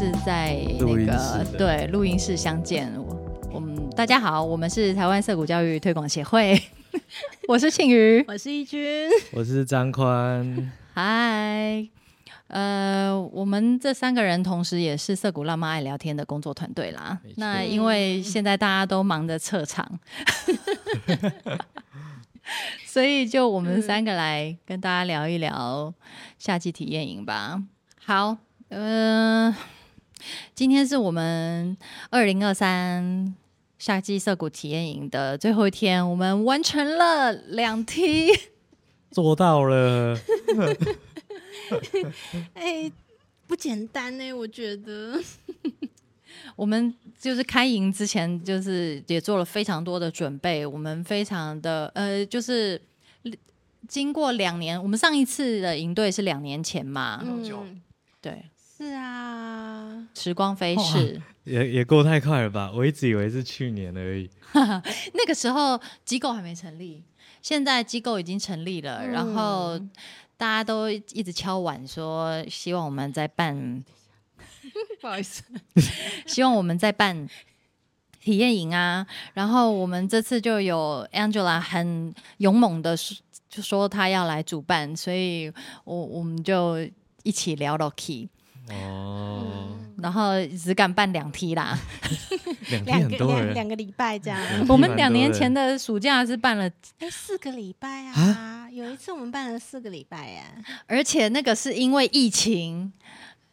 是在那个对录音室相见。我们大家好，我们是台湾瑟谷教育推广协会，我是庆瑜，我是一君，我是张宽。嗨，我们这三个人同时也是瑟谷辣妈爱聊天的工作团队啦。那因为现在大家都忙着撤场，所以就我们三个来跟大家聊一聊夏季体验营吧。好，今天是我们2023夏季瑟谷体验营的最后一天，我们完成了2梯，做到了。欸，不简单欸，我觉得。我们就是开营之前就是也做了非常多的准备，我们非常的就是经过2年，我们上一次的营队是2年前嘛，对，是啊，时光飞逝，也过太快了吧，我一直以为是去年而已。那个时候机构还没成立，现在机构已经成立了，然后大家都一直敲碗说希望我们再办不好意思希望我们再办体验营啊，然后我们这次就有 Angela 很勇猛的说她要来主办，所以我们就一起聊到 Key，然后只敢办2梯啦，两个礼拜这样。我们2年前的暑假是办了4个礼拜啊，有一次我们办了4个礼拜啊，而且那个是因为疫情，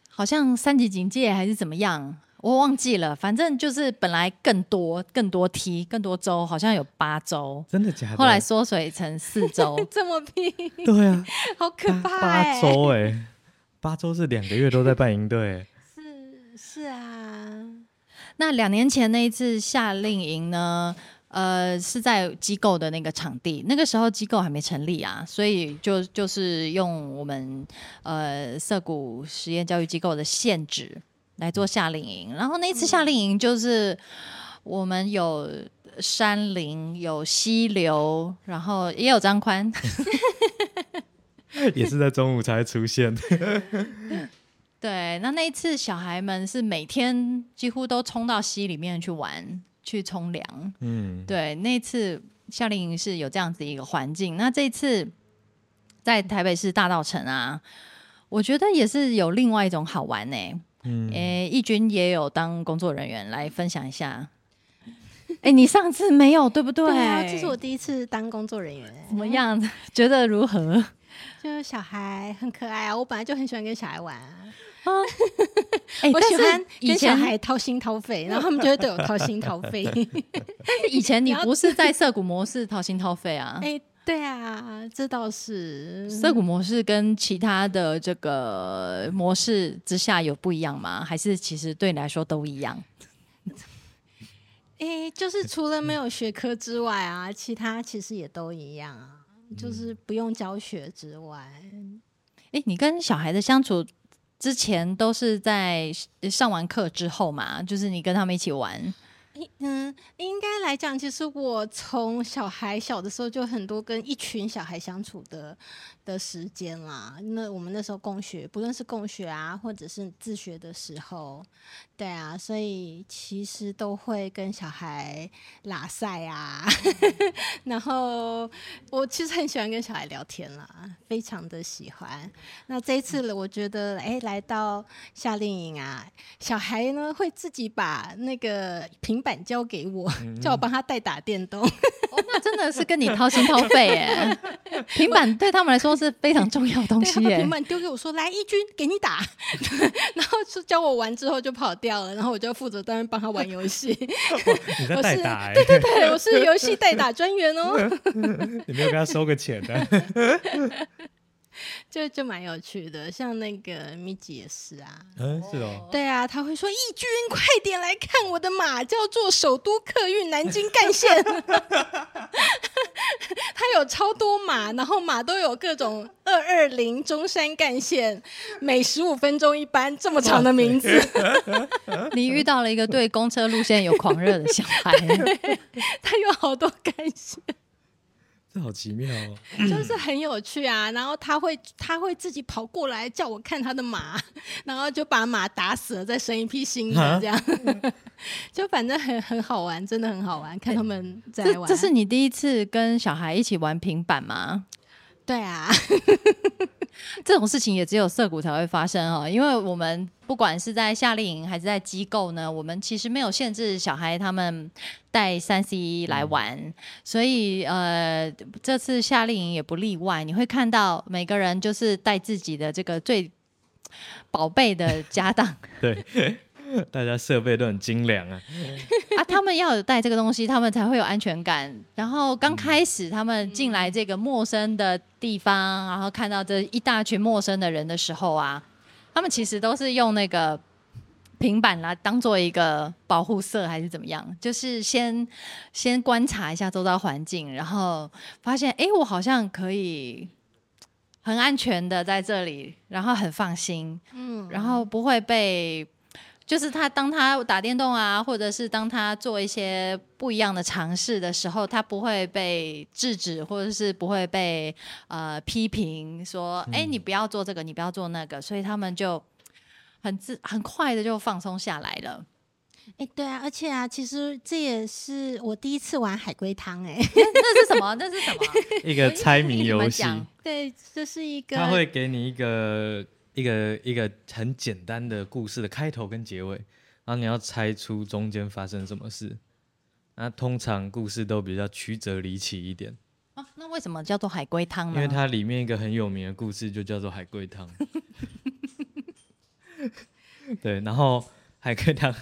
好像3级警戒还是怎么样，我忘记了，反正就是本来更多梯更多周，好像有8周，真的假的？后来缩水成4周，这么拼？对啊，好可怕欸！8周欸，8周是2个月都在办营队。是啊，那2年前那一次夏令营呢，是在机构的那个场地，那个时候机构还没成立啊，所以就是用我们瑟谷实验教育机构的限制来做夏令营。然后那一次夏令营就是我们有山林，有溪流，然后也有张宽，也是在中午才出现。对，那一次小孩们是每天几乎都冲到溪里面去玩，去冲凉。对，那次夏令营是有这样子一个环境。那这次在台北市大稻埕啊，我觉得也是有另外一种好玩欸。一君也有当工作人员，来分享一下。你上次没有对不对？对啊，这是我第一次当工作人员。怎么样？觉得如何？就是小孩很可爱啊，我本来就很喜欢跟小孩玩啊。我喜欢跟小孩掏心掏肺，然后他们就会对我掏心掏肺。但是以前你不是在瑟谷模式掏心掏肺啊？对啊，这倒是。瑟谷模式跟其他的这个模式之下有不一样吗？还是其实对你来说都一样？就是除了没有学科之外啊，其他其实也都一样啊，就是不用教学之外。你跟小孩的相处之前都是在上完课之后嘛，就是你跟他们一起玩。应该来讲，其实我从小孩小的时候就很多跟一群小孩相处的时间啦。那我们那时候共学，不论是共学啊，或者是自学的时候，对啊，所以其实都会跟小孩拉塞啊。然后我其实很喜欢跟小孩聊天啦，非常的喜欢。那这一次我觉得，来到夏令营啊，小孩呢会自己把那个平板交给我，叫我帮他代打电动。那真的是跟你掏心掏肺耶。平板对他们来说是非常重要的东西耶。平板丢给我说，来，一军给你打。然后教我玩之后就跑掉了，然后我就负责当然帮他玩游戏。你在代打耶？对对对，我是游戏代打专员哦。你没有跟他收个钱的？就蛮有趣的，像那个米吉也是啊，是哦，对啊，他会说，义军快点来看我的马，叫做首都客运南京干线。他有超多马，然后马都有各种220中山干线，每15分钟一班，这么长的名字。你遇到了一个对公车路线有狂热的小孩。他有好多干线。这好奇妙哦，就是很有趣啊。然后他会自己跑过来叫我看他的马，然后就把马打死了，再生一批新的这样。就反正很好玩，真的很好玩，看他们在玩。这是你第一次跟小孩一起玩平板吗？对啊。这种事情也只有社谷才会发生哦，因为我们不管是在夏令营还是在机构呢，我们其实没有限制小孩他们带 3C 来玩，所以这次夏令营也不例外，你会看到每个人就是带自己的这个最宝贝的家当。对，大家设备都很精良啊。啊，他们要有带这个东西他们才会有安全感，然后刚开始他们进来这个陌生的地方，然后看到这一大群陌生的人的时候啊，他们其实都是用那个平板啦当做一个保护色还是怎么样，就是先观察一下周遭环境，然后发现哎，我好像可以很安全的在这里，然后很放心，然后不会被，就是当他打电动啊，或者是当他做一些不一样的尝试的时候，他不会被制止，或者是不会被批评说哎，你不要做这个，你不要做那个，所以他们就很快的就放松下来了。哎，对啊，而且啊，其实这也是我第一次玩海龟汤。哎，那是什么？一个猜谜游戏。对，这是一个，他会给你一个很简单的故事的开头跟结尾，然后你要猜出中间发生什么事。那通常故事都比较曲折离奇一点。啊，那为什么叫做海龟汤呢？因为它里面一个很有名的故事就叫做海龟汤。对，然后海龟汤，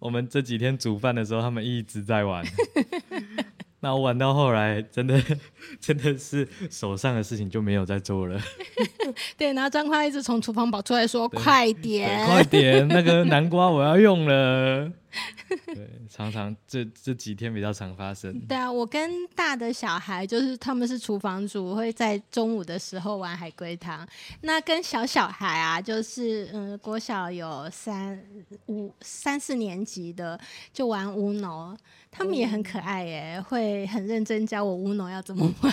我们这几天煮饭的时候他们一直在玩。那我玩到后来真的是手上的事情就没有再做了。对，然后张宽一直从厨房跑出来说快点快点，那个南瓜我要用了。对，常常 这几天比较常发生。对啊，我跟大的小孩就是他们是厨房主，会在中午的时候玩海龟汤。那跟小孩啊，就是国小有三四年级的就玩 UNO， 他们也很可爱耶，会很认真教我 UNO 要怎么玩。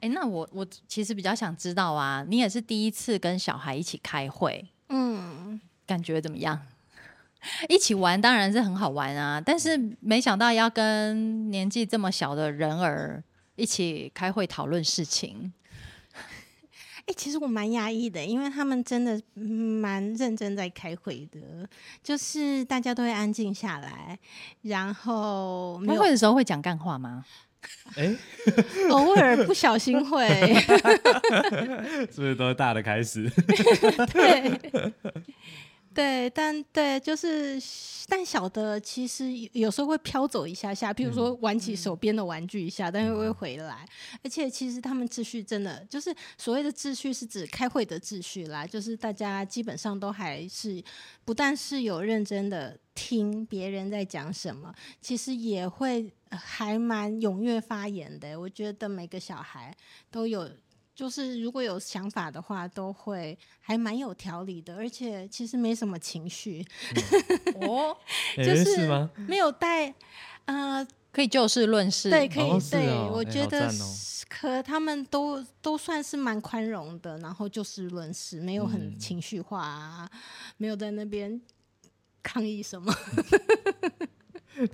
哎，那我其实比较想知道啊，你也是第一次跟小孩一起开会，感觉怎么样？一起玩当然是很好玩啊，但是没想到要跟年纪这么小的人儿一起开会讨论事情。欸，其实我蛮压抑的，因为他们真的蛮认真在开会的，就是大家都会安静下来，然后开会的时候会讲干话吗？欸，偶尔不小心会。是不是都是大的开始？对对，但小的其实有时候会飘走一下下，譬如说玩起手边的玩具一下，但是会回来。而且其实他们秩序真的就是所谓的秩序，是指开会的秩序啦，就是大家基本上都还是不但是有认真的听别人在讲什么，其实也会还蛮踊跃发言的。我觉得每个小孩都有。就是如果有想法的话都会还蛮有条理的，而且其实没什么情绪。哦，就是没有带可以就事论事。对，可以，哦，对，哦，我觉得可他们都算是蛮宽容的，然后就事论事，没有很情绪化啊，没有在那边抗议什么。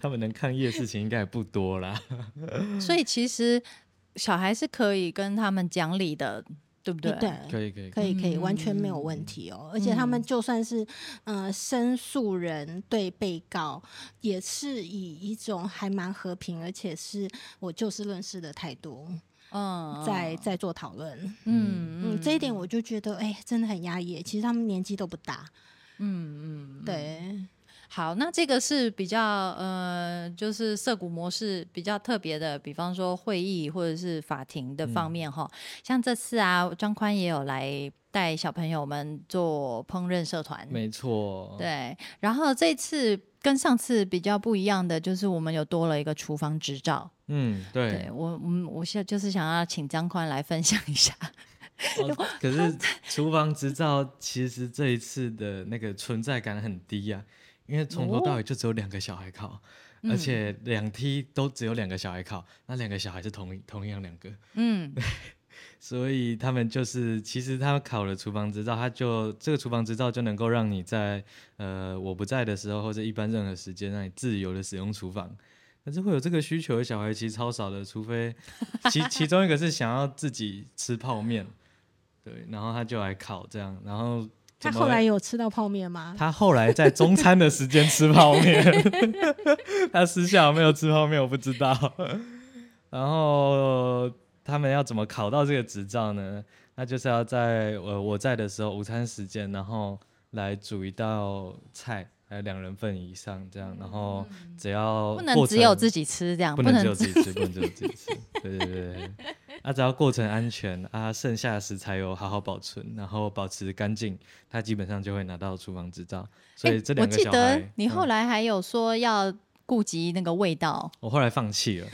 他们能抗议的事情应该也不多啦。所以其实小孩是可以跟他们讲理的，对不对？对，可以，完全没有问题哦。而且他们就算是申诉人对被告，也是以一种还蛮和平，而且是我就事论事的态度，在做讨论。这一点我就觉得，哎，真的很压抑。其实他们年纪都不大。对。好，那这个是比较就是社谷模式比较特别的，比方说会议或者是法庭的方面哈。像这次啊，张宽也有来带小朋友们做烹饪社团，没错。对，然后这次跟上次比较不一样的就是我们有多了一个厨房执照。对，我就是想要请张宽来分享一下。可是厨房执照其实这一次的那个存在感很低啊。因为从头到尾就只有2个小孩考，而且两梯都只有两个小孩考，那两个小孩是同样两个，所以他们就是其实他考了厨房执照，他就这个厨房执照就能够让你在我不在的时候或者一般任何时间让你自由的使用厨房，但是会有这个需求的小孩其实超少的，除非 其中一个是想要自己吃泡面，对，然后他就来考这样，然后他后来有吃到泡面吗？他后来在中餐的时间吃泡面他私下有没有吃泡面我不知道然后他们要怎么考到这个执照呢？那就是要在我在的时候午餐时间，然后来煮一道菜，还有两人份以上这样，然后只要不能只有自己吃这样，不能只有自己吃对对对啊，只要过程安全啊，剩下的食材有好好保存，然后保持干净，他基本上就会拿到厨房执照。所以这两个小孩，我记得你后来还有说要顾及那个味道，我后来放弃了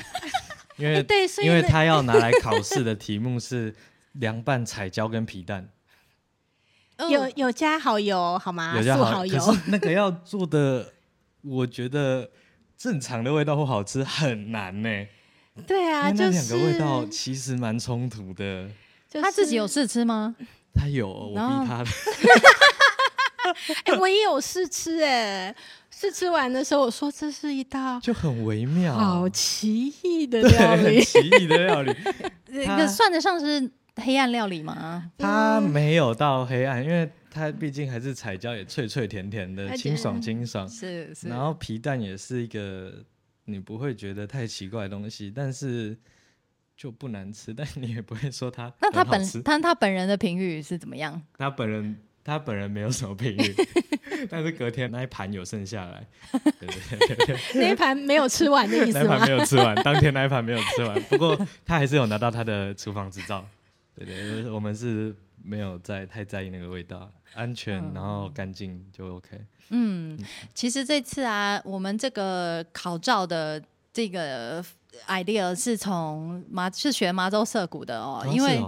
因为他要拿来考试的题目是凉拌彩椒跟皮蛋有加好油好吗？有加好油，可是那个要做的我觉得正常的味道或好吃很难欸。对啊，就是那两个味道其实蛮冲突的，就是他自己有试吃吗？他有，我逼他的我也有试吃欸，试吃完的时候我说这是一道就很微妙好奇异的料理，很奇异的料理算得上是黑暗料理吗？它没有到黑暗，因为它毕竟还是彩椒，也脆脆甜甜的，清爽清爽，是然后皮蛋也是一个你不会觉得太奇怪的东西，但是就不难吃，但你也不会说它很好吃。那他本人的评语是怎么样？他本人没有什么评语但是隔天那一盘有剩下来对对对那一盘没有吃完的意思吗？那一盘没有吃完，当天那一盘没有吃完不过他还是有拿到他的厨房执照，对对，我们是没有太在意那个味道，安全然后干净就 OK。 其实这次啊，我们这个考照的这个 idea 是学麻州社谷的哦，因为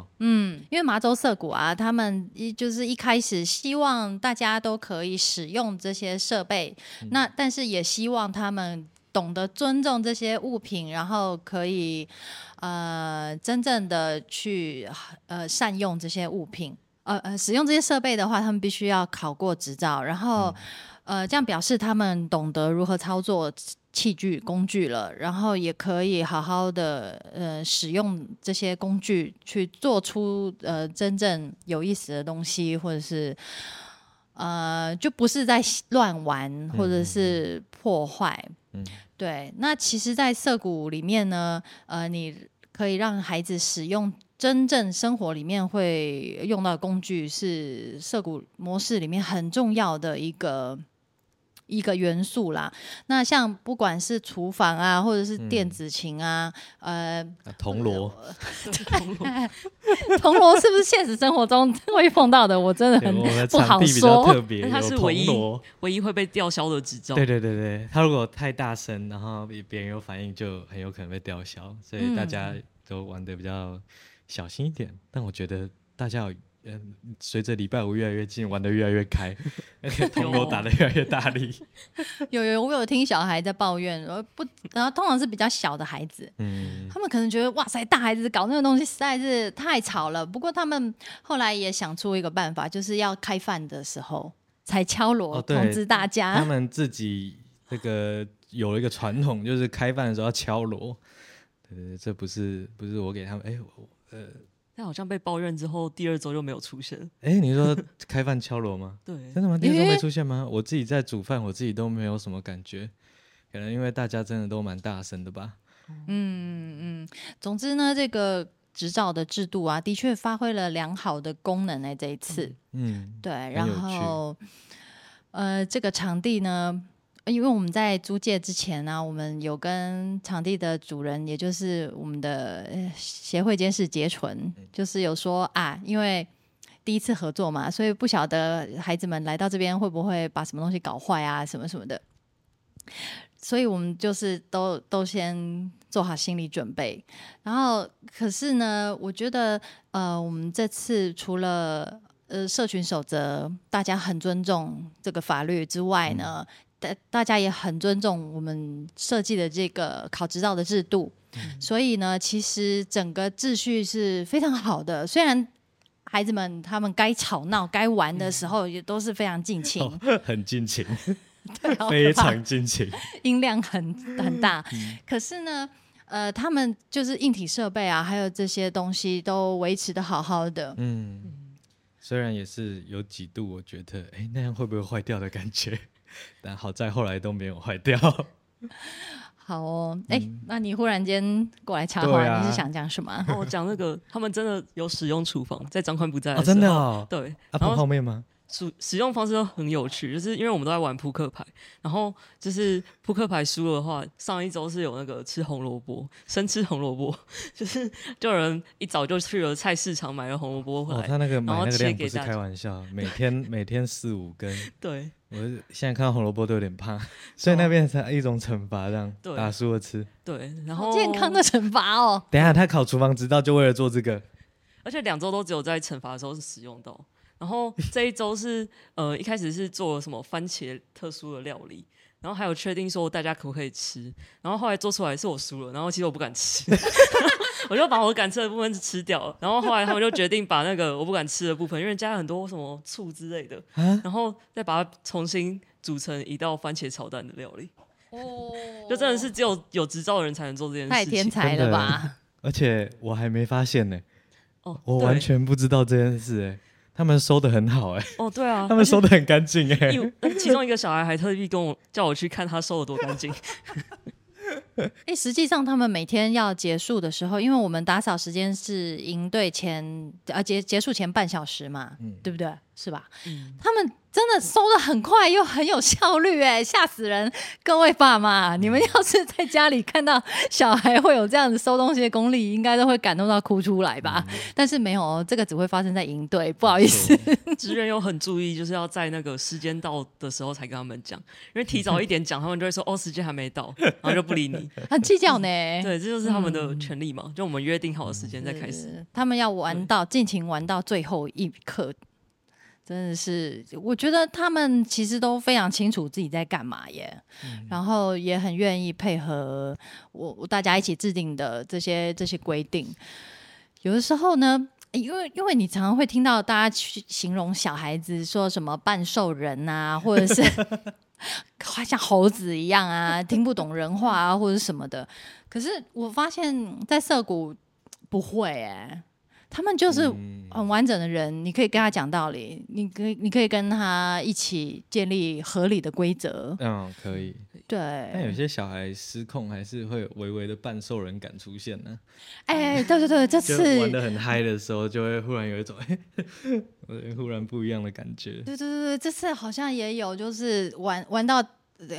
麻州社谷啊，他们就是一开始希望大家都可以使用这些设备，那但是也希望他们懂得尊重这些物品，然后可以真正的去善用这些物品，使用这些设备的话，他们必须要考过执照，然后这样表示他们懂得如何操作器具工具了，然后也可以好好的使用这些工具去做出真正有意思的东西，或者是就不是在乱玩或者是破坏。对，那其实在社谷里面呢，你可以让孩子使用真正生活里面会用到的工具，是社谷模式里面很重要的一个元素啦。那像不管是厨房啊，或者是电子琴啊，铜锣铜锣是不是现实生活中会碰到的？我真的很不好说，特别它是唯一会被吊销的执照。对对对对，它如果太大声，然后别人有反应，就很有可能被吊销，所以大家都玩得比较小心一点。但我觉得大家有随着礼拜五越来越近，玩得越来越开，而且铜锣打得越来越大力有我有听小孩在抱怨，然后通常是比较小的孩子，他们可能觉得哇塞，大孩子搞那个东西实在是太吵了。不过他们后来也想出一个办法，就是要开饭的时候才敲锣通知大家。他们自己这个有了一个传统，就是开饭的时候要敲锣。这不是我给他们但好像被抱怨之后，第二周就没有出现。你说开饭敲锣吗？对，真的吗？第二周没出现吗？我自己在煮饭，我自己都没有什么感觉，可能因为大家真的都蛮大声的吧。总之呢，这个执照的制度啊，的确发挥了良好的功能这一次。对，然后这个场地呢，因为我们在租借之前呢，我们有跟场地的主人，也就是我们的协会监事杰纯，就是有说啊，因为第一次合作嘛，所以不晓得孩子们来到这边会不会把什么东西搞坏啊，什么什么的，所以我们就是都先做好心理准备。然后可是呢，我觉得我们这次除了社群守则大家很尊重这个法律之外呢，大家也很尊重我们设计的这个考执照的制度，所以呢其实整个秩序是非常好的，虽然孩子们他们该吵闹该玩的时候也都是非常尽情、哦、很尽情对、哦、非常尽情，音量 很大、嗯、可是呢他们就是硬体设备啊还有这些东西都维持得好好的，嗯，虽然也是有几度我觉得哎、欸、那样会不会坏掉的感觉，但好在后来都没有坏掉。好哦，哎、欸嗯，那你忽然间过来插话、啊，你是想讲什么？我讲那个，他们真的有使用厨房，在张宽不在的时候、哦、真的哦，对，啊，泡泡面吗？使用方式都很有趣，就是因为我们都在玩扑克牌，然后就是扑克牌输的话，上一周是有那个吃红萝卜，生吃红萝卜，就是就有人一早就去了菜市场买了红萝卜回来、哦，他那个买那个量不是开玩笑，每天4-5根，对。我现在看到红萝卜都有点怕，所以那边是一种惩罚，这样打输了吃。对，然后健康的惩罚哦。等一下，他考厨房执照就为了做这个，而且2周都只有在惩罚的时候是使用到。然后这一周是一开始是做了什么番茄特殊的料理，然后还有确定说大家可不可以吃，然后后来做出来是我输了，然后其实我不敢吃。我就把我敢吃的部分吃掉了，然后后来他们就决定把那个我不敢吃的部分，因为加了很多什么醋之类的，然后再把它重新组成一道番茄炒蛋的料理。哦，就真的是只有执照的人才能做这件事情，太天才了吧！而且我还没发现呢、欸哦，我完全不知道这件事哎、欸。他们收的很好哎、欸，哦对啊，他们收的很干净哎。其中一个小孩还特地跟我叫我去看他收的多干净。欸、实际上他们每天要结束的时候，因为我们打扫时间是营队前、结束前半小时嘛、嗯、对不对是吧、嗯、他们真的收得很快又很有效率欸，吓死人，各位爸妈、嗯、你们要是在家里看到小孩会有这样子收东西的功力，应该都会感动到哭出来吧、嗯、但是没有哦，这个只会发生在营队，不好意思，职员又很注意，就是要在那个时间到的时候才跟他们讲，因为提早一点讲他们就会说哦时间还没到，然后就不理你，很计较呢、嗯、对，这就是他们的权利嘛、嗯、就我们约定好的时间再开始，他们要玩到尽情玩到最后一刻，真的是我觉得他们其实都非常清楚自己在干嘛耶、嗯、然后也很愿意配合我大家一起制定的这些规定。有的时候呢因为你常常会听到大家去形容小孩子说什么半兽人啊，或者是像猴子一样啊，听不懂人话啊，或者什么的，可是我发现在社谷不会耶，他们就是很完整的人、嗯、你可以跟他讲道理，你可以跟他一起建立合理的规则，嗯，可以，对，但有些小孩失控还是会微微的半兽人感出现呢、啊。哎、欸，对对对，这次玩得很嗨的时候就会忽然有一种忽然不一样的感觉，对对对，这次好像也有就是玩到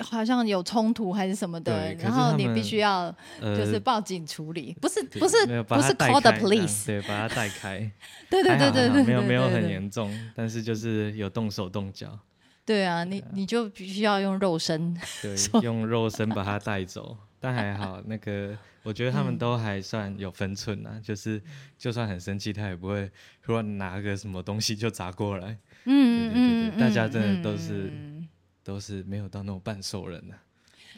好像有冲突还是什么的，然后你必须要就是报警处理，不是 call the police， 对，把他带开，对对对对对，没有很严重，但是就是有动手动脚，对啊，你就必须要用肉身，对，用肉身把他带走，但还好那个我觉得他们都还算有分寸啊，就是就算很生气，他也不会突然拿个什么东西就砸过来，嗯嗯嗯，大家真的都是没有到那种半兽人的、啊。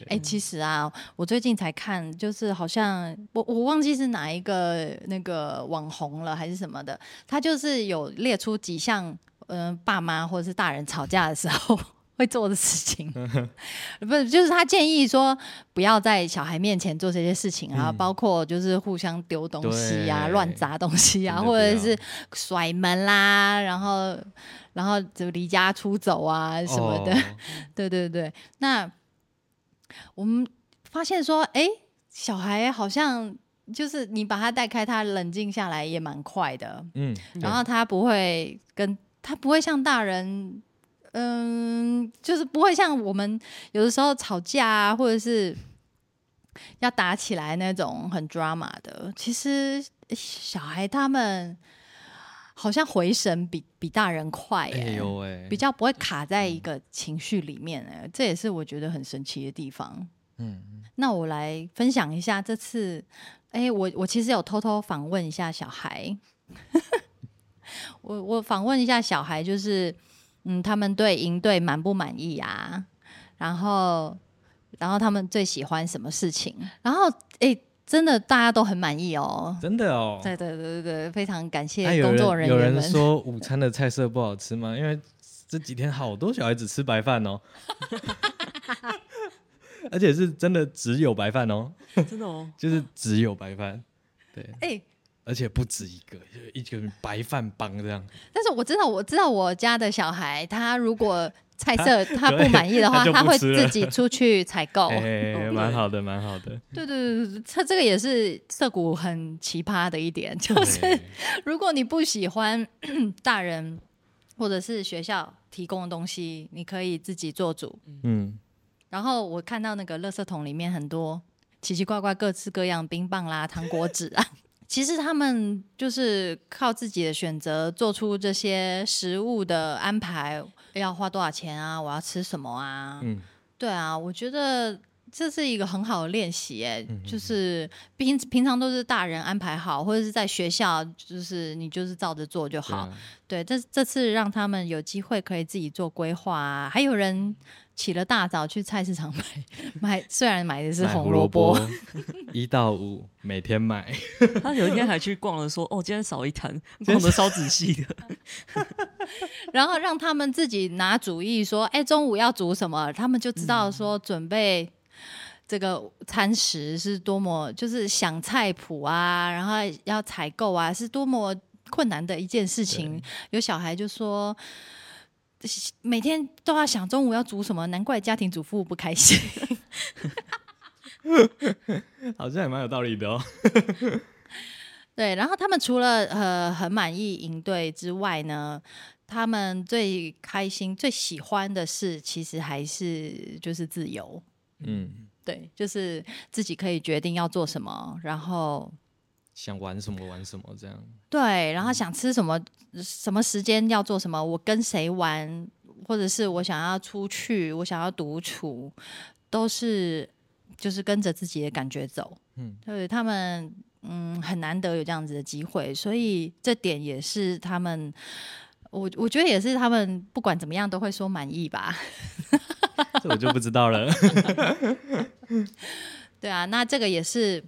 哎、欸，其实啊，我最近才看，就是好像我忘记是哪一个那个网红了还是什么的，他就是有列出几项爸妈或者是大人吵架的时候会做的事情，不是，就是他建议说不要在小孩面前做这些事情啊，包括就是互相丢东西啊、乱砸东西啊，或者是甩门啦，然后就离家出走啊什么的，哦、对对对。那我们发现说，哎，小孩好像就是你把他带开，他冷静下来也蛮快的，嗯，然后他不会像大人。嗯，就是不会像我们有的时候吵架啊，或者是要打起来那种很 drama 的。其实小孩他们好像回神比大人快、欸，哎呦欸，比较不会卡在一个情绪里面、欸，这也是我觉得很神奇的地方。嗯，那我来分享一下这次，哎，我其实有偷偷访问一下小孩，我访问一下小孩就是。嗯，他们对营队满不满意啊？然后他们最喜欢什么事情，然后哎，真的大家都很满意哦，真的哦，对对对对，非常感谢工作人员们。有人说午餐的菜色不好吃吗？因为这几天好多小孩子吃白饭哦，而且是真的只有白饭哦，真的哦，就是只有白饭，对，哎。而且不止一个，一个白饭帮这样。但是我知道我家的小孩，他如果菜色他不满意的话，他会自己出去采购。蛮好的，蛮好的。对对对，他这个也是涩谷很奇葩的一点，就是如果你不喜欢大人或者是学校提供的东西，你可以自己做主。嗯。然后我看到那个垃圾桶里面很多奇奇怪怪、各式各样冰棒啦、糖果纸啊。其实他们就是靠自己的选择做出这些食物的安排，要花多少钱啊，我要吃什么啊，嗯，对啊，我觉得这是一个很好的练习耶，嗯，就是平常都是大人安排好，或者是在学校就是你就是照着做就好，对，这次让他们有机会可以自己做规划啊，还有人起了大早去菜市场买，虽然买的是红萝卜，1到5每天买。他有一天还去逛了说，哦，今天少一摊，逛得超仔细的。然后让他们自己拿主意说，哎，中午要煮什么，他们就知道说准备这个餐食是多么，就是想菜谱啊，然后要采购啊，是多么困难的一件事情。有小孩就说，每天都要想中午要煮什么，难怪家庭主妇不开心。好像也蛮有道理的哦。对，然后他们除了很满意营队之外呢，他们最开心最喜欢的事其实还是就是自由。嗯，对，就是自己可以决定要做什么，然后想玩什么玩什么这样，对，然后想吃什么，什么时间要做什么，我跟谁玩，或者是我想要出去，我想要独处，都是就是跟着自己的感觉走。嗯，对，他们很难得有这样子的机会，所以这点也是他们，我觉得也是他们不管怎么样都会说满意吧。这我就不知道了。对啊，那这个也是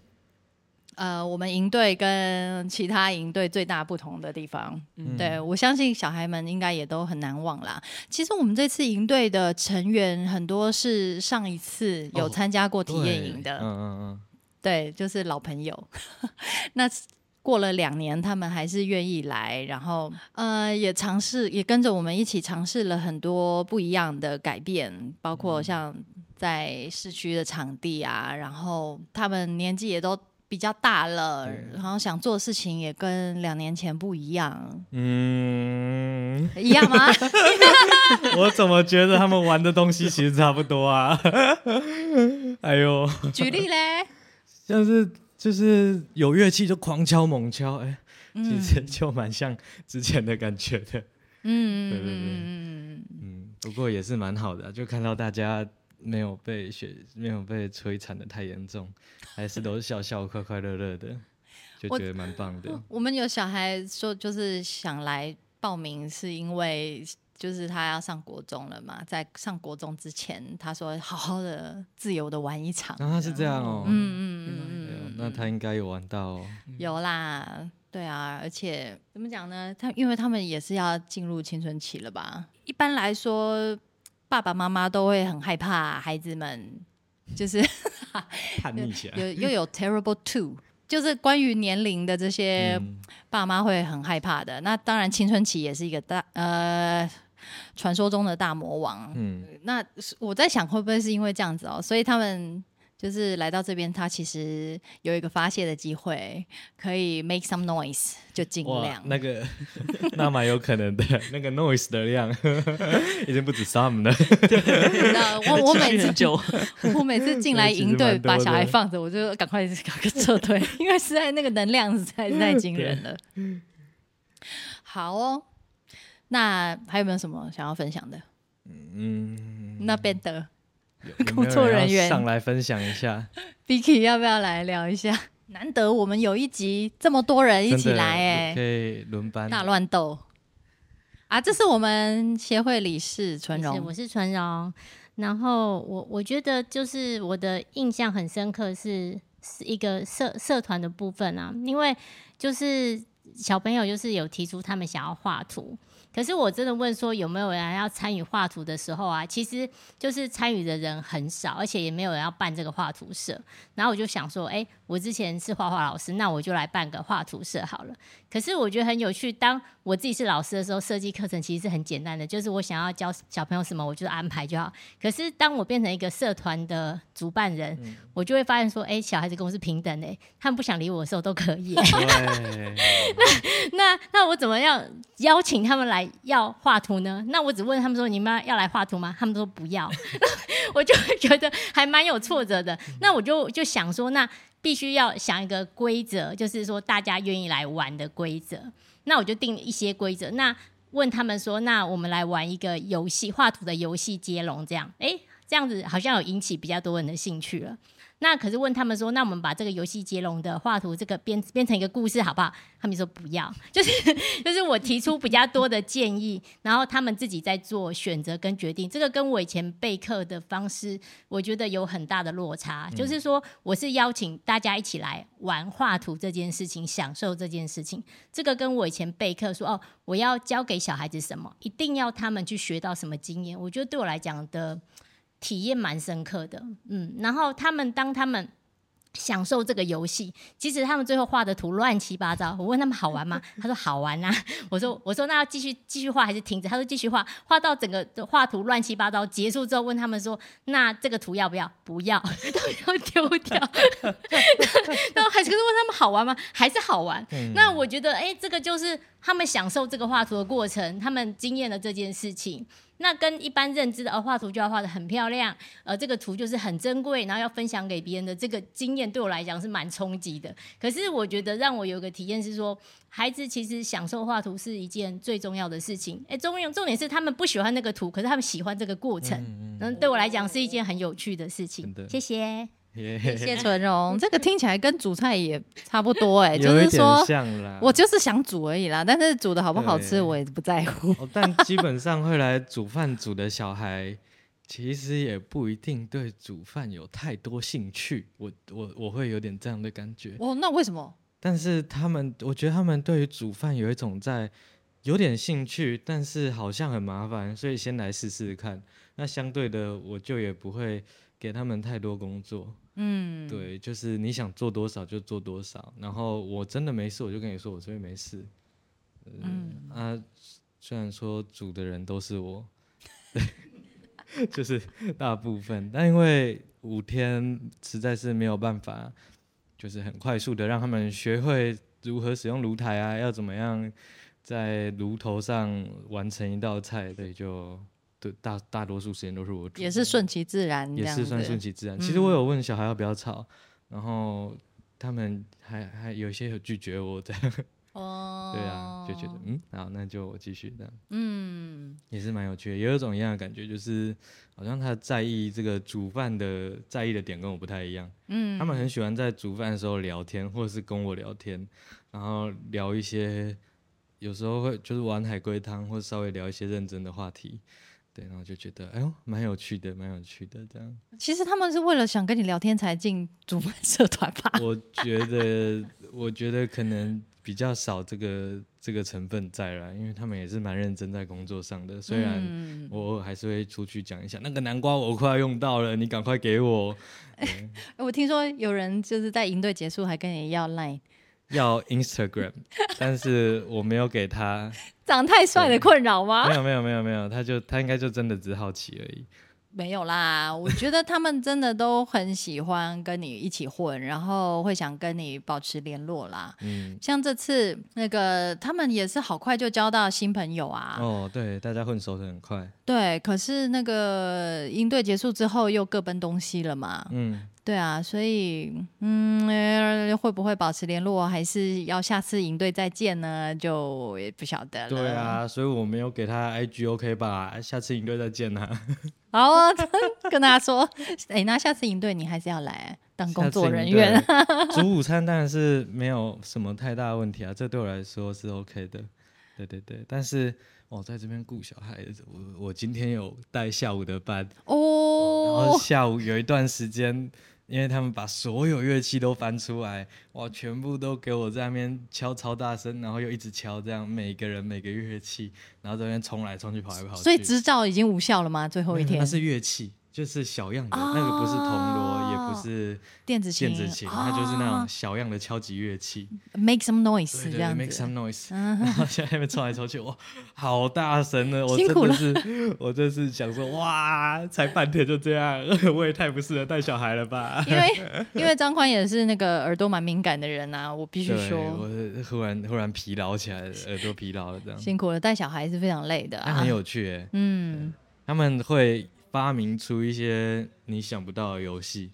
我们营队跟其他营队最大不同的地方，嗯，对，我相信小孩们应该也都很难忘啦。其实我们这次营队的成员很多是上一次有参加过体验营的，哦，对，对，就是老朋友。那过了2年，他们还是愿意来，然后也跟着我们一起尝试了很多不一样的改变，包括像在市区的场地啊，然后他们年纪也都比较大了，然后想做的事情也跟2年前不一样。嗯，一样吗？我怎么觉得他们玩的东西其实差不多啊。哎呦，举例嘞，像是就是有乐器就狂敲猛敲，哎，其实就蛮像之前的感觉的。嗯，对对对，嗯，不过也是蛮好的啊，就看到大家没有被摧残的太严重，还是都是笑笑快快乐乐的，就觉得蛮棒的。我们有小孩说就是想来报名，是因为就是他要上国中了嘛，在上国中之前他说好好的自由的玩一场。啊，是这样哦。嗯，那他应该有玩到哦。有啦，对啊，而且怎么讲呢，因为他们也是要进入青春期了吧，一般来说爸爸妈妈都会很害怕孩子们就是叛逆起来，又有 terrible two， 就是关于年龄的这些爸妈会很害怕的。那当然青春期也是一个传说中的大魔王。嗯，那我在想会不会是因为这样子哦，所以他们就是来到这边，他其实有一个发泄的机会，可以 make some noise， 就尽量。那个那蛮有可能的，那个 noise 的量已经不止 some 了。我每次进来营队把小孩放着，我就赶快撤退，因为实在那个能量实在太惊人了。好哦，那还有没有什么想要分享的？嗯，那边的工作人员上来分享一下。Vicky 要不要来聊一下？难得我们有一集这么多人一起来，哎，可以轮班大乱斗啊！这是我们协会理事纯荣，我是纯荣。然后我觉得就是我的印象很深刻是一个社团的部分啊，因为就是小朋友就是有提出他们想要画图，可是我真的问说有没有人要参与画图的时候啊，其实就是参与的人很少，而且也没有人要办这个画图社。然后我就想说我之前是画画老师，那我就来办个画图社好了。可是我觉得很有趣，当我自己是老师的时候，设计课程其实是很简单的，就是我想要教小朋友什么我就安排就好。可是当我变成一个社团的主办人，我就会发现说小孩子跟我是平等的，他们不想理我的时候都可以那我怎么样邀请他们来要画图呢？那我只问他们说你们要来画图吗？他们说不要我就觉得还蛮有挫折的。那我就想说那必须要想一个规则，就是说大家愿意来玩的规则。那我就定一些规则，那问他们说那我们来玩一个游戏，画图的游戏接龙这样。这样子好像有引起比较多人的兴趣了。那可是问他们说那我们把这个游戏接龙的画图这个编成一个故事好不好？他们说不要，就是我提出比较多的建议然后他们自己在做选择跟决定。这个跟我以前备课的方式我觉得有很大的落差，就是说我是邀请大家一起来玩画图这件事情，享受这件事情。这个跟我以前备课说我要教给小孩子什么，一定要他们去学到什么经验，我觉得对我来讲的体验蛮深刻的。然后当他们享受这个游戏，其实他们最后画的图乱七八糟，我问他们好玩吗？他说好玩啊。我说那要继续画还是停止？他说继续画，画到整个画图乱七八糟结束之后，问他们说那这个图要不要？不要，都要丢掉然后还是问他们好玩吗？还是好玩。那我觉得这个就是他们享受这个画图的过程，他们经验了这件事情。那跟一般认知的画图就要画得很漂亮，这个图就是很珍贵，然后要分享给别人的这个经验，对我来讲是蛮冲击的。可是我觉得让我有个体验是说，孩子其实享受画图是一件最重要的事情。重点是他们不喜欢那个图，可是他们喜欢这个过程。对我来讲是一件很有趣的事情。谢谢。谢淳蓉，这个听起来跟煮菜也差不多就是说我就是想煮而已啦，但是煮的好不好吃我也不在乎但基本上会来煮饭煮的小孩其实也不一定对煮饭有太多兴趣，我会有点这样的感觉。那为什么？但是我觉得他们对于煮饭有一种有点兴趣，但是好像很麻烦，所以先来试试看。那相对的我就也不会给他们太多工作。对，就是你想做多少就做多少，然后我真的没事我就跟你说我这边没事。虽然说煮的人都是我就是大部分，但因为5天实在是没有办法就是很快速的让他们学会如何使用炉台啊，要怎么样在炉头上完成一道菜，所以就对，大多数时间都是我煮，也是顺其自然这样子，也是算顺其自然。其实我有问小孩要不要吵，然后他们还有些有拒绝我这样。对啊，就觉得好，那就我继续这样。也是蛮有趣的，也有一种一样的感觉，就是好像他在意这个煮饭的在意的点跟我不太一样。他们很喜欢在煮饭的时候聊天，或者是跟我聊天，然后聊一些有时候会就是玩海龟汤，或稍微聊一些认真的话题。对，然后就觉得蛮有趣的这样。其实他们是为了想跟你聊天才进煮饭社团吧？我觉得可能比较少这个成分在啦，因为他们也是蛮认真在工作上的。虽然我还是会出去讲一下那个南瓜我快要用到了，你赶快给我。我听说有人就是在营队结束还跟你要 LINE 要 Instagram 但是我没有给他。长太帅的困扰吗？没有，他应该就真的只好奇而已。没有啦，我觉得他们真的都很喜欢跟你一起混然后会想跟你保持联络啦。像这次那个他们也是好快就交到新朋友啊。对，大家混熟的很快。对，可是那个营队结束之后又各奔东西了嘛。对啊，所以会不会保持联络，还是要下次营队再见呢？就也不晓得了。对啊，所以我没有给他 IG OK 吧？下次营队再见啊。好啊，跟大家说，那下次营队你还是要来当工作人员。煮午餐当然是没有什么太大的问题啊，这对我来说是 OK 的。对，但是在这边顾小孩，我今天有带下午的班。后下午有一段时间，因为他们把所有乐器都翻出来，哇，全部都给我在那边敲超大声，然后又一直敲，这样每个人每个乐器，然后在那边冲来冲去跑来跑去。所以执照已经无效了吗？最后一天？那是乐器，就是小样的，哦，那个不是铜锣，也不是电子琴，它就是那种小样的敲击乐器，make some noise， 对对对，这样子 ，make some noise，嗯，然后现在那边冲来冲去，哇，好大声呢！辛苦了，我真是想说，哇，才半天就这样，我也太不适合带小孩了吧？因为张宽也是那个耳朵蛮敏感的人啊，我必须说，我忽然疲劳起来，耳朵疲劳了这样，辛苦了，带小孩是非常累的啊，很有趣欸，嗯，他们会发明出一些你想不到的游戏，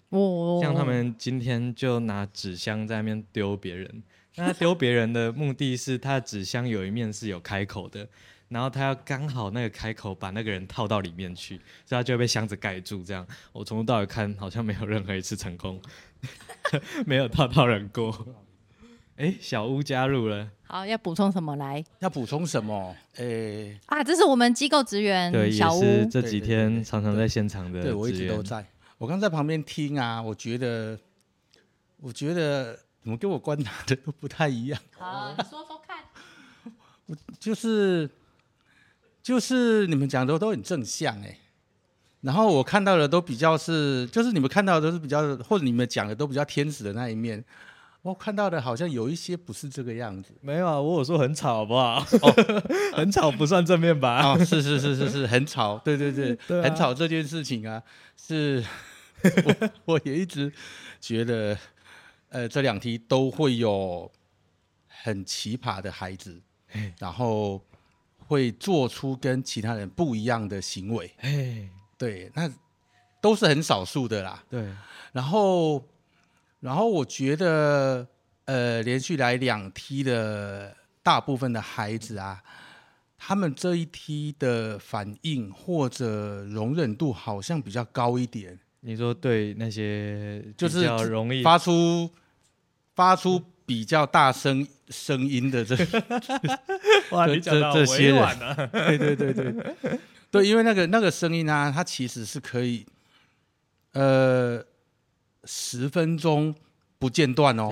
像他们今天就拿纸箱在那边丢别人，那他丢别人的目的是他的纸箱有一面是有开口的，然后他要刚好那个开口把那个人套到里面去，所以他就会被箱子盖住这样。我从头到尾看好像没有任何一次成功没有套到人过。小屋加入了，好，要补充什么来？要补充什么？这是我们机构职员小屋，也是这几天常常在现场的职员。对，我一直都在。我刚在旁边听啊，我觉得怎么跟我观察的都不太一样。好，你说说看。就是你们讲的都很正向欸，然后我看到的都比较是，就是你们看到的都是比较，或者你们讲的都比较天使的那一面。我看到的好像有一些不是这个样子。没有啊，我有说很吵好不好？哦，很吵不算正面吧？哦，是，很吵，对对对，对啊，很吵这件事情啊，是我也一直觉得，这两题都会有很奇葩的孩子，然后会做出跟其他人不一样的行为，对，那都是很少数的啦，对，然后我觉得，连续来两梯的大部分的孩子啊，他们这一梯的反应或者容忍度好像比较高一点。你说对那些就是比较容易发出比较大声音的这哇，你讲到委婉了，啊，对对对对对，因为那个声音啊，它其实是可以10分钟不间断哦，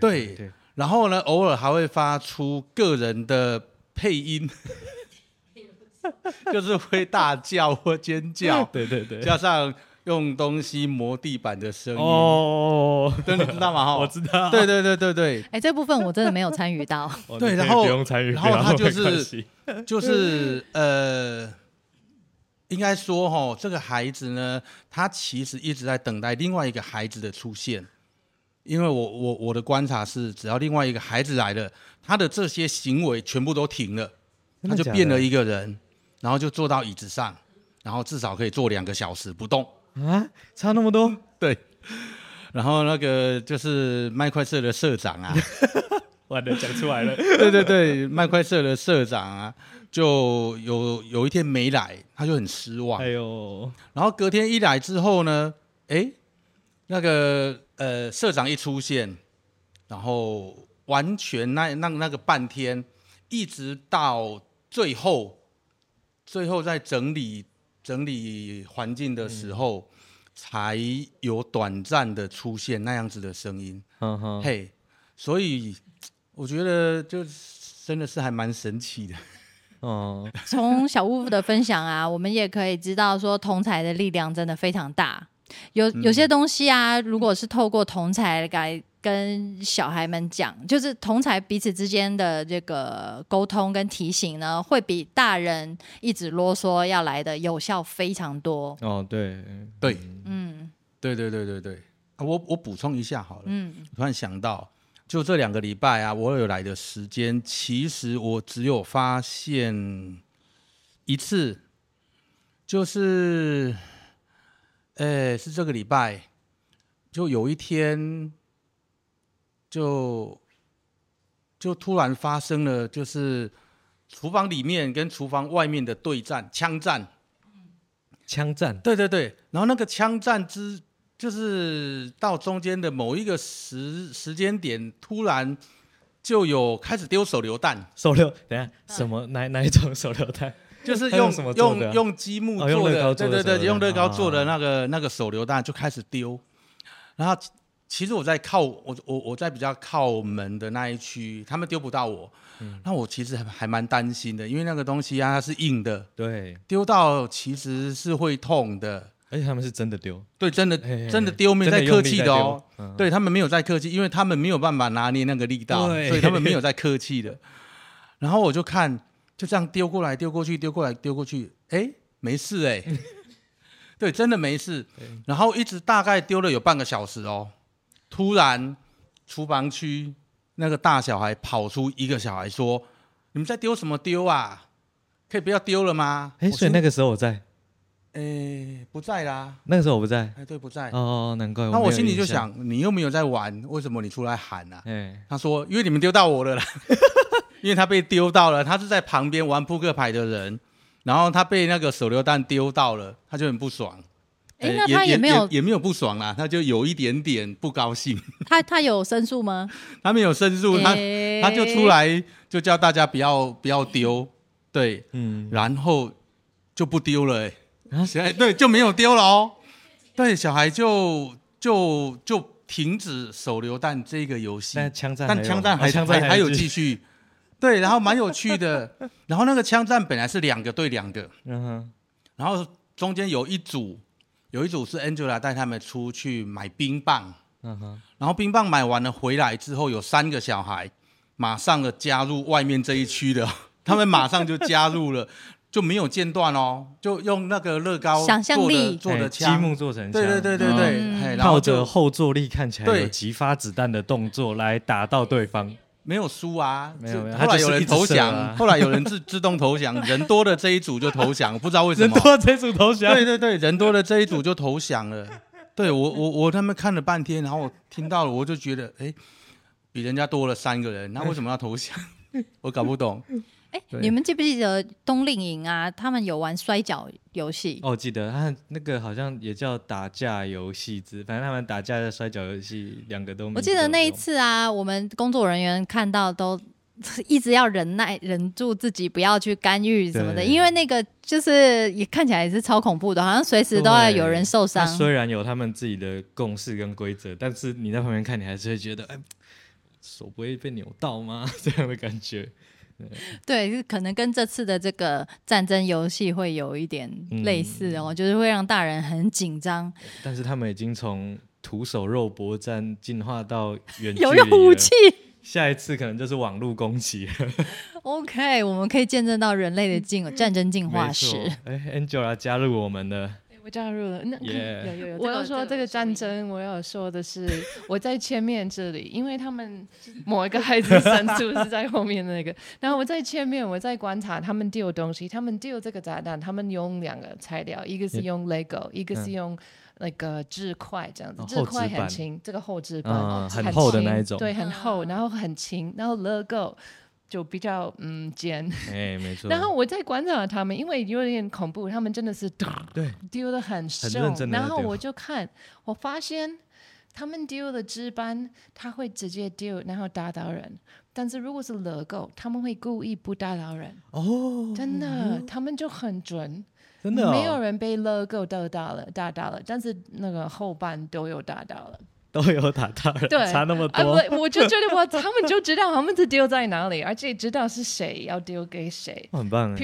对，然后呢，偶尔还会发出个人的配音，就是会大叫或尖叫，对，加上用东西磨地板的声音哦，对，你知道吗？我知道，对，这部分我真的没有参与到，对，然后不用参与，然后他就是应该说齁，这个孩子呢，他其实一直在等待另外一个孩子的出现，因为我的观察是，只要另外一个孩子来了，他的这些行为全部都停了，他就变了一个人，然后就坐到椅子上，然后至少可以坐2个小时不动啊，差那么多，对。然后那个就是麦快社的社长啊，完了讲出来了，对，麦快社的社长啊。就有一天没来，他就很失望。哎呦！然后隔天一来之后呢，社长一出现，然后完全那个半天，一直到最后在整理环境的时候，才有短暂的出现那样子的声音。嘿，所以我觉得就真的是还蛮神奇的。从小屋的分享啊，我们也可以知道说同侪的力量真的非常大，有些东西啊，如果是透过同侪来跟小孩们讲，就是同侪彼此之间的这个沟通跟提醒呢，会比大人一直啰嗦要来的有效非常多。哦，对，嗯，对，我补充一下好了，突然想到。就这2个礼拜啊，我有来的时间，其实我只有发现一次，就是，是这个礼拜，就有一天，就突然发生了，就是厨房里面跟厨房外面的对战，枪战，对，然后那个枪战就是到中间的某一个时间点，突然就有开始丢手榴弹。等一下，什么？哪一种手榴弹？就是用积木做的，对对对，用乐高做的那个手榴弹就开始丢。然后其实我在我在比较靠门的那一区，他们丢不到我。那我其实还蛮担心的，因为那个东西啊，它是硬的，对，丢到其实是会痛的。而且他们是真的丢，对，真的丢，没有在客气的哦。对，他们没有在客气，因为他们没有办法拿捏那个力道，所以他们没有在客气的。然后我就看，就这样丢过来，丢过去，丢过来，丢过去，哎，没事哎、欸，对，真的没事。然后一直大概丢了有半个小时哦，突然厨房区那个大小孩跑出一个小孩说：“你们在丢什么丢啊？可以不要丢了吗？”哎，所以那个时候我在。哎，不在啦。那个时候我不在。哎，对，不在。哦，难怪。那我心里就想，你又没有在玩，为什么你出来喊啊？他说：“因为你们丢到我了啦。”因为他被丢到了，他是在旁边玩扑克牌的人，然后他被那个手榴弹丢到了，他就很不爽。哎，那他也没有不爽啦，他就有一点点不高兴。他有申诉吗？他没有申诉，他就出来就叫大家不要丢，对，嗯，然后就不丢了欸。对，就没有丢了哦。对，小孩就停止手榴弹这个游戏，但枪战还有继续。对，然后蛮有趣的。然后那个枪战本来是两个对两个，然后中间有一组是 Angela 带他们出去买冰棒，然后冰棒买完了回来之后，有3个小孩马上的加入外面这一区的，他们马上就加入了。就没有间断哦，就用那个乐高做的枪，积木做成枪，对对对对对，靠着后坐力看起来有几发子弹的动作来打到对方，没有输啊，没有，后来有人投降，后来有人自动投降，人多的这一组就投降，不知道为什么，人多的这一组投降，对对对，人多的这一组就投降了，对我他们看了半天，然后我听到了，我就觉得，哎，比人家多了3个人，那为什么要投降？我搞不懂。哎，你们记不记得冬令营啊？他们有玩摔跤游戏哦，记得他那个好像也叫打架游戏之，反正他们打架的摔跤游戏2个都没有。我记得那一次啊，我们工作人员看到都一直要忍住自己不要去干预什么的，因为那个就是也看起来也是超恐怖的，好像随时都要有人受伤。虽然有他们自己的共识跟规则，但是你在旁边看，你还是会觉得，哎，手不会被扭到吗？这样的感觉。对，可能跟这次的这个战争游戏会有一点类似哦，就是会让大人很紧张。但是他们已经从徒手肉搏战进化到远距离了，有用武器。下一次可能就是网络攻击了。OK， 我们可以见证到人类的战争进化史。Angela 加入我们了。我加入了，那 有我要说这个战争，我要说的是我在前面这里，因为他们某一个孩子伸出是在后面那个，然后我在前面，我在观察他们丢东西，他们丢这个炸弹，他们用2个材料，一个是用 Lego， 一个是用那个纸块这样子，纸块很轻，这个厚纸板很厚的那一种，对，很厚，然后很轻，然后 Lego。就比较尖，没错。然后我在观察他们，因为有点恐怖，他们真的是丢得很凶。然后我就看，我发现他们丢的纸板，他会直接丢，然后打到人。但是如果是乐高，他们会故意不打到人。哦，真的，他们就很准。真的、哦，没有人被乐高打到了，但是那个后半都有打到了。都有打到人，对，差那么多。我就觉得他们就知道他们是丢在哪里，而且知道是谁要丢给谁，很棒。譬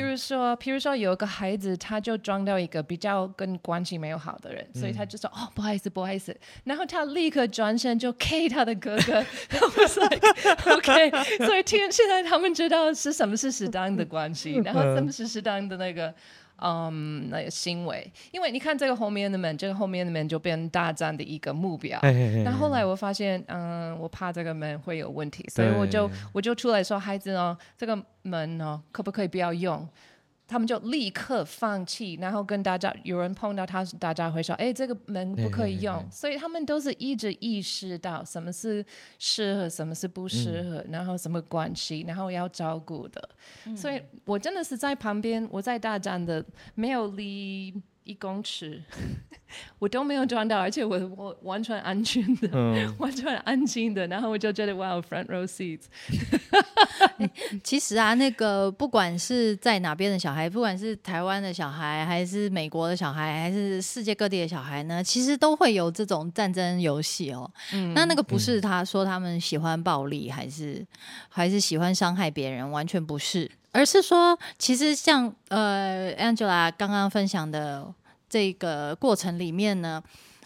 如说有一个孩子，他就撞到一个比较跟关系没有好的人，所以他就说哦，不好意思不好意思，然后他立刻转身就 K 他的哥哥。I was like OK， 所以现在他们知道是什么是适当的关系，然后什么是适当的那个那个行为，因为你看这个后面的门，这个后面的门就变大战的一个目标。但后来我发现，我怕这个门会有问题，所以我就出来说，孩子哦，这个门哦，可不可以不要用？他们就立刻放弃，然后跟大家，有人碰到他，大家会说，哎，这个门不可以用。所以他们都是一直意识到什么是适合，什么是不适合，然后什么关系，然后要照顾的。所以我真的是在旁边，我在大战的没有离1公尺我都没有撞到，而且我完全安全的、完全安静的，然后我就觉得哇 front row seats 其实啊，那个不管是在哪边的小孩，不管是台湾的小孩还是美国的小孩还是世界各地的小孩呢，其实都会有这种战争游戏哦。那个不是他说他们喜欢暴力还是喜欢伤害别人，完全不是，而是说其实像Angela 刚刚分享的这个过程里面呢，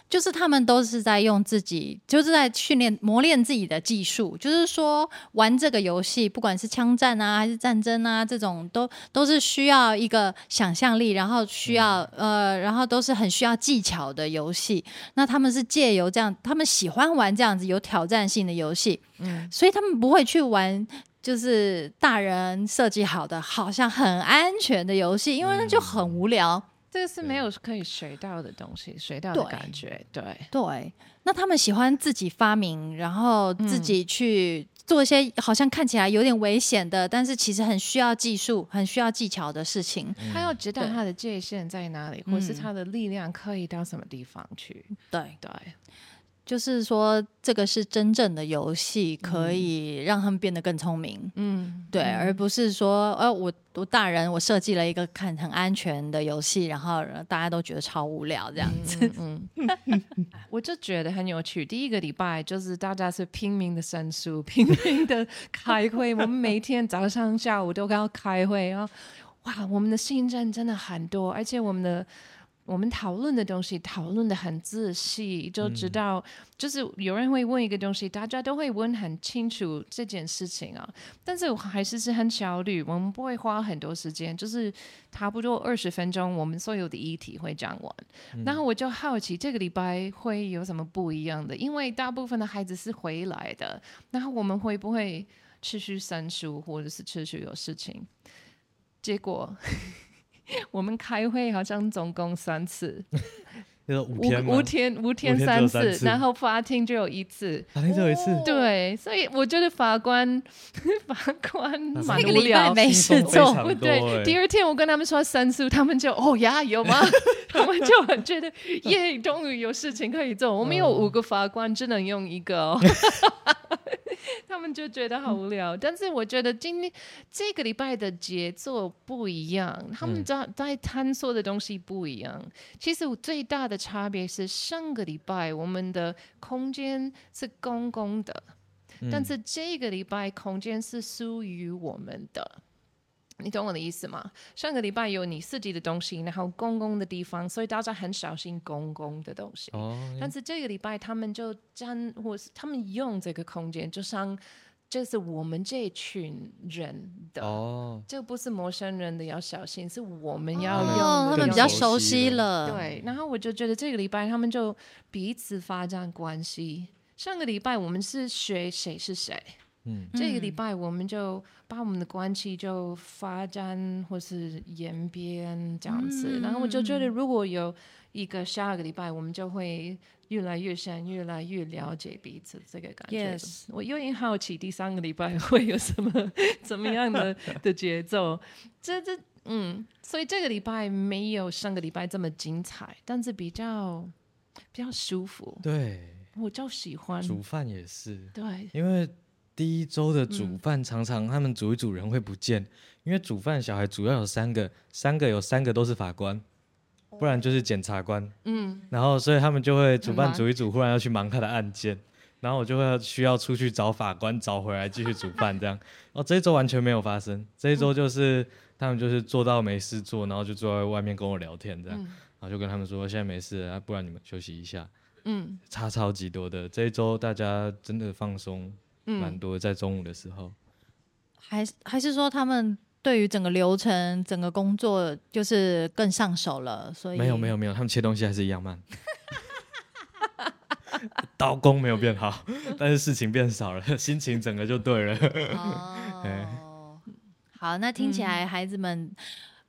就是他们都是在用自己，就是在训练磨练自己的技术，就是说玩这个游戏不管是枪战啊还是战争啊，这种都是需要一个想象力，然后需要然后都是很需要技巧的游戏。那他们是借由这样，他们喜欢玩这样子有挑战性的游戏，所以他们不会去玩就是大人设计好的好像很安全的游戏，因为那就很无聊，这是没有可以学到的东西，学到的感觉。 对，那他们喜欢自己发明，然后自己去做一些好像看起来有点危险的，但是其实很需要技术很需要技巧的事情。他要知道他的界限在哪里，或是他的力量可以到什么地方去。对，就是说这个是真正的游戏，可以让他们变得更聪明。对，而不是说我大人我设计了一个看很安全的游戏，然后大家都觉得超无聊这样子。我就觉得很有趣，第一个礼拜就是大家是拼命的申诉，拼命的开会，我们每天早上下午都要开会，然后哇，我们的信任真的很多，而且我们讨论的东西讨论的很仔细，就知道就是有人会问一个东西，大家都会问很清楚这件事情啊。但是我还是很焦虑，我们不会花很多时间，就是差不多20分钟我们所有的议题会讲完。然后我就好奇这个礼拜会有什么不一样的，因为大部分的孩子是回来的，然后我们会不会持续生疏或者是持续有事情。结果我们开会好像总共3次五天3次，然后法庭只有一次。对，所以我觉得法官蛮无聊，没事做。对，第二天我跟他们说申诉，他们就哦呀有吗？他们就很觉得耶，终于有事情可以做。我们有5个法官，只能用1个哦。他们就觉得好无聊。但是我觉得这个礼拜的节奏不一样，他们在探索的东西不一样。其实最大的差别是上个礼拜我们的空间是公共的，但是这个礼拜空间是属于我们的，你懂我的意思吗？上个礼拜有你自己的东西，然后公共的地方，所以大家很小心公共的东西。但是这个礼拜他们就占，或是他们用这个空间，就像这是我们这群人的，这不是陌生人的，要小心，是我们要用的。他们比较熟悉了。对，然后我就觉得这个礼拜他们就彼此发展关系。上个礼拜我们是学谁是谁。这个礼拜我们就把我们的关系就发展或是演变这样子。然后我就觉得如果有一个下个礼拜，我们就会越来越深越来越了解彼此，这个感觉。我有点好奇第3个礼拜会有什么怎么样的节奏。所以这个礼拜没有上个礼拜这么精彩，但是比较舒服。对，我就喜欢煮饭也是。对，因为第一周的煮饭常常他们煮一煮人会不见，因为煮饭小孩主要有三个有3个都是法官，不然就是检察官。然后所以他们就会煮饭煮一煮，忽然要去忙他的案件，然后我就会需要出去找法官，找回来继续煮饭这样。这一周完全没有发生，这一周就是他们就是做到没事做，然后就坐在外面跟我聊天这样。然后就跟他们说现在没事了，不然你们休息一下。差超级多的，这一周大家真的放松蛮多，在中午的时候。还是说他们对于整个流程整个工作就是更上手了，所以没有他们切东西还是一样慢刀工没有变好，但是事情变少了，心情整个就对了。好，那听起来孩子们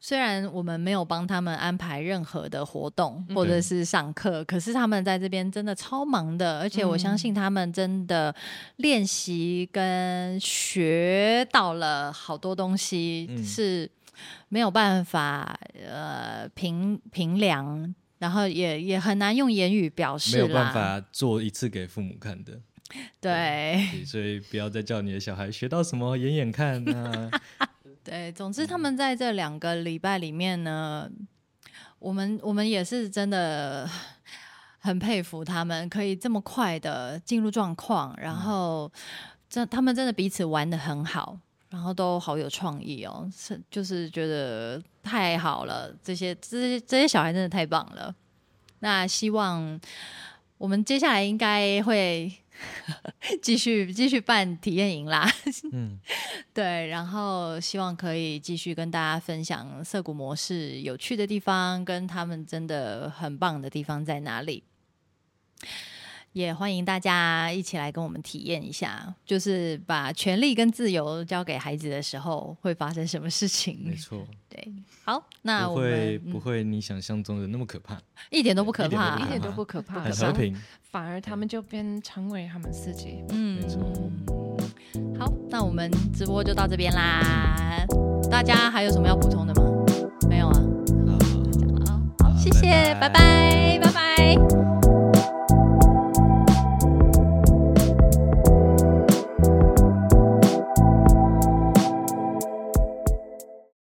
虽然我们没有帮他们安排任何的活动或者是上课，可是他们在这边真的超忙的，而且我相信他们真的练习跟学到了好多东西，是没有办法评量然后也很难用言语表示啦，没有办法做一次给父母看的。对，所以不要再叫你的小孩学到什么演演看啊。对，总之他们在这2个礼拜里面呢，我们也是真的很佩服他们可以这么快的进入状况，然后他们真的彼此玩得很好，然后都好有创意哦，就是觉得太好了，这些小孩真的太棒了。那希望我们接下来应该会继续办体验营啦，对，然后希望可以继续跟大家分享涩谷模式有趣的地方跟他们真的很棒的地方在哪里，也欢迎大家一起来跟我们体验一下，就是把权力跟自由交给孩子的时候会发生什么事情。没错，对，好，那我们不会你想象中的那么可怕，一点都不可怕，一点都不可怕，很和平，反而他们就变成为他们自己。没错。好，那我们直播就到这边啦，大家还有什么要补充的吗？没有啊。好，谢谢，拜拜，拜拜。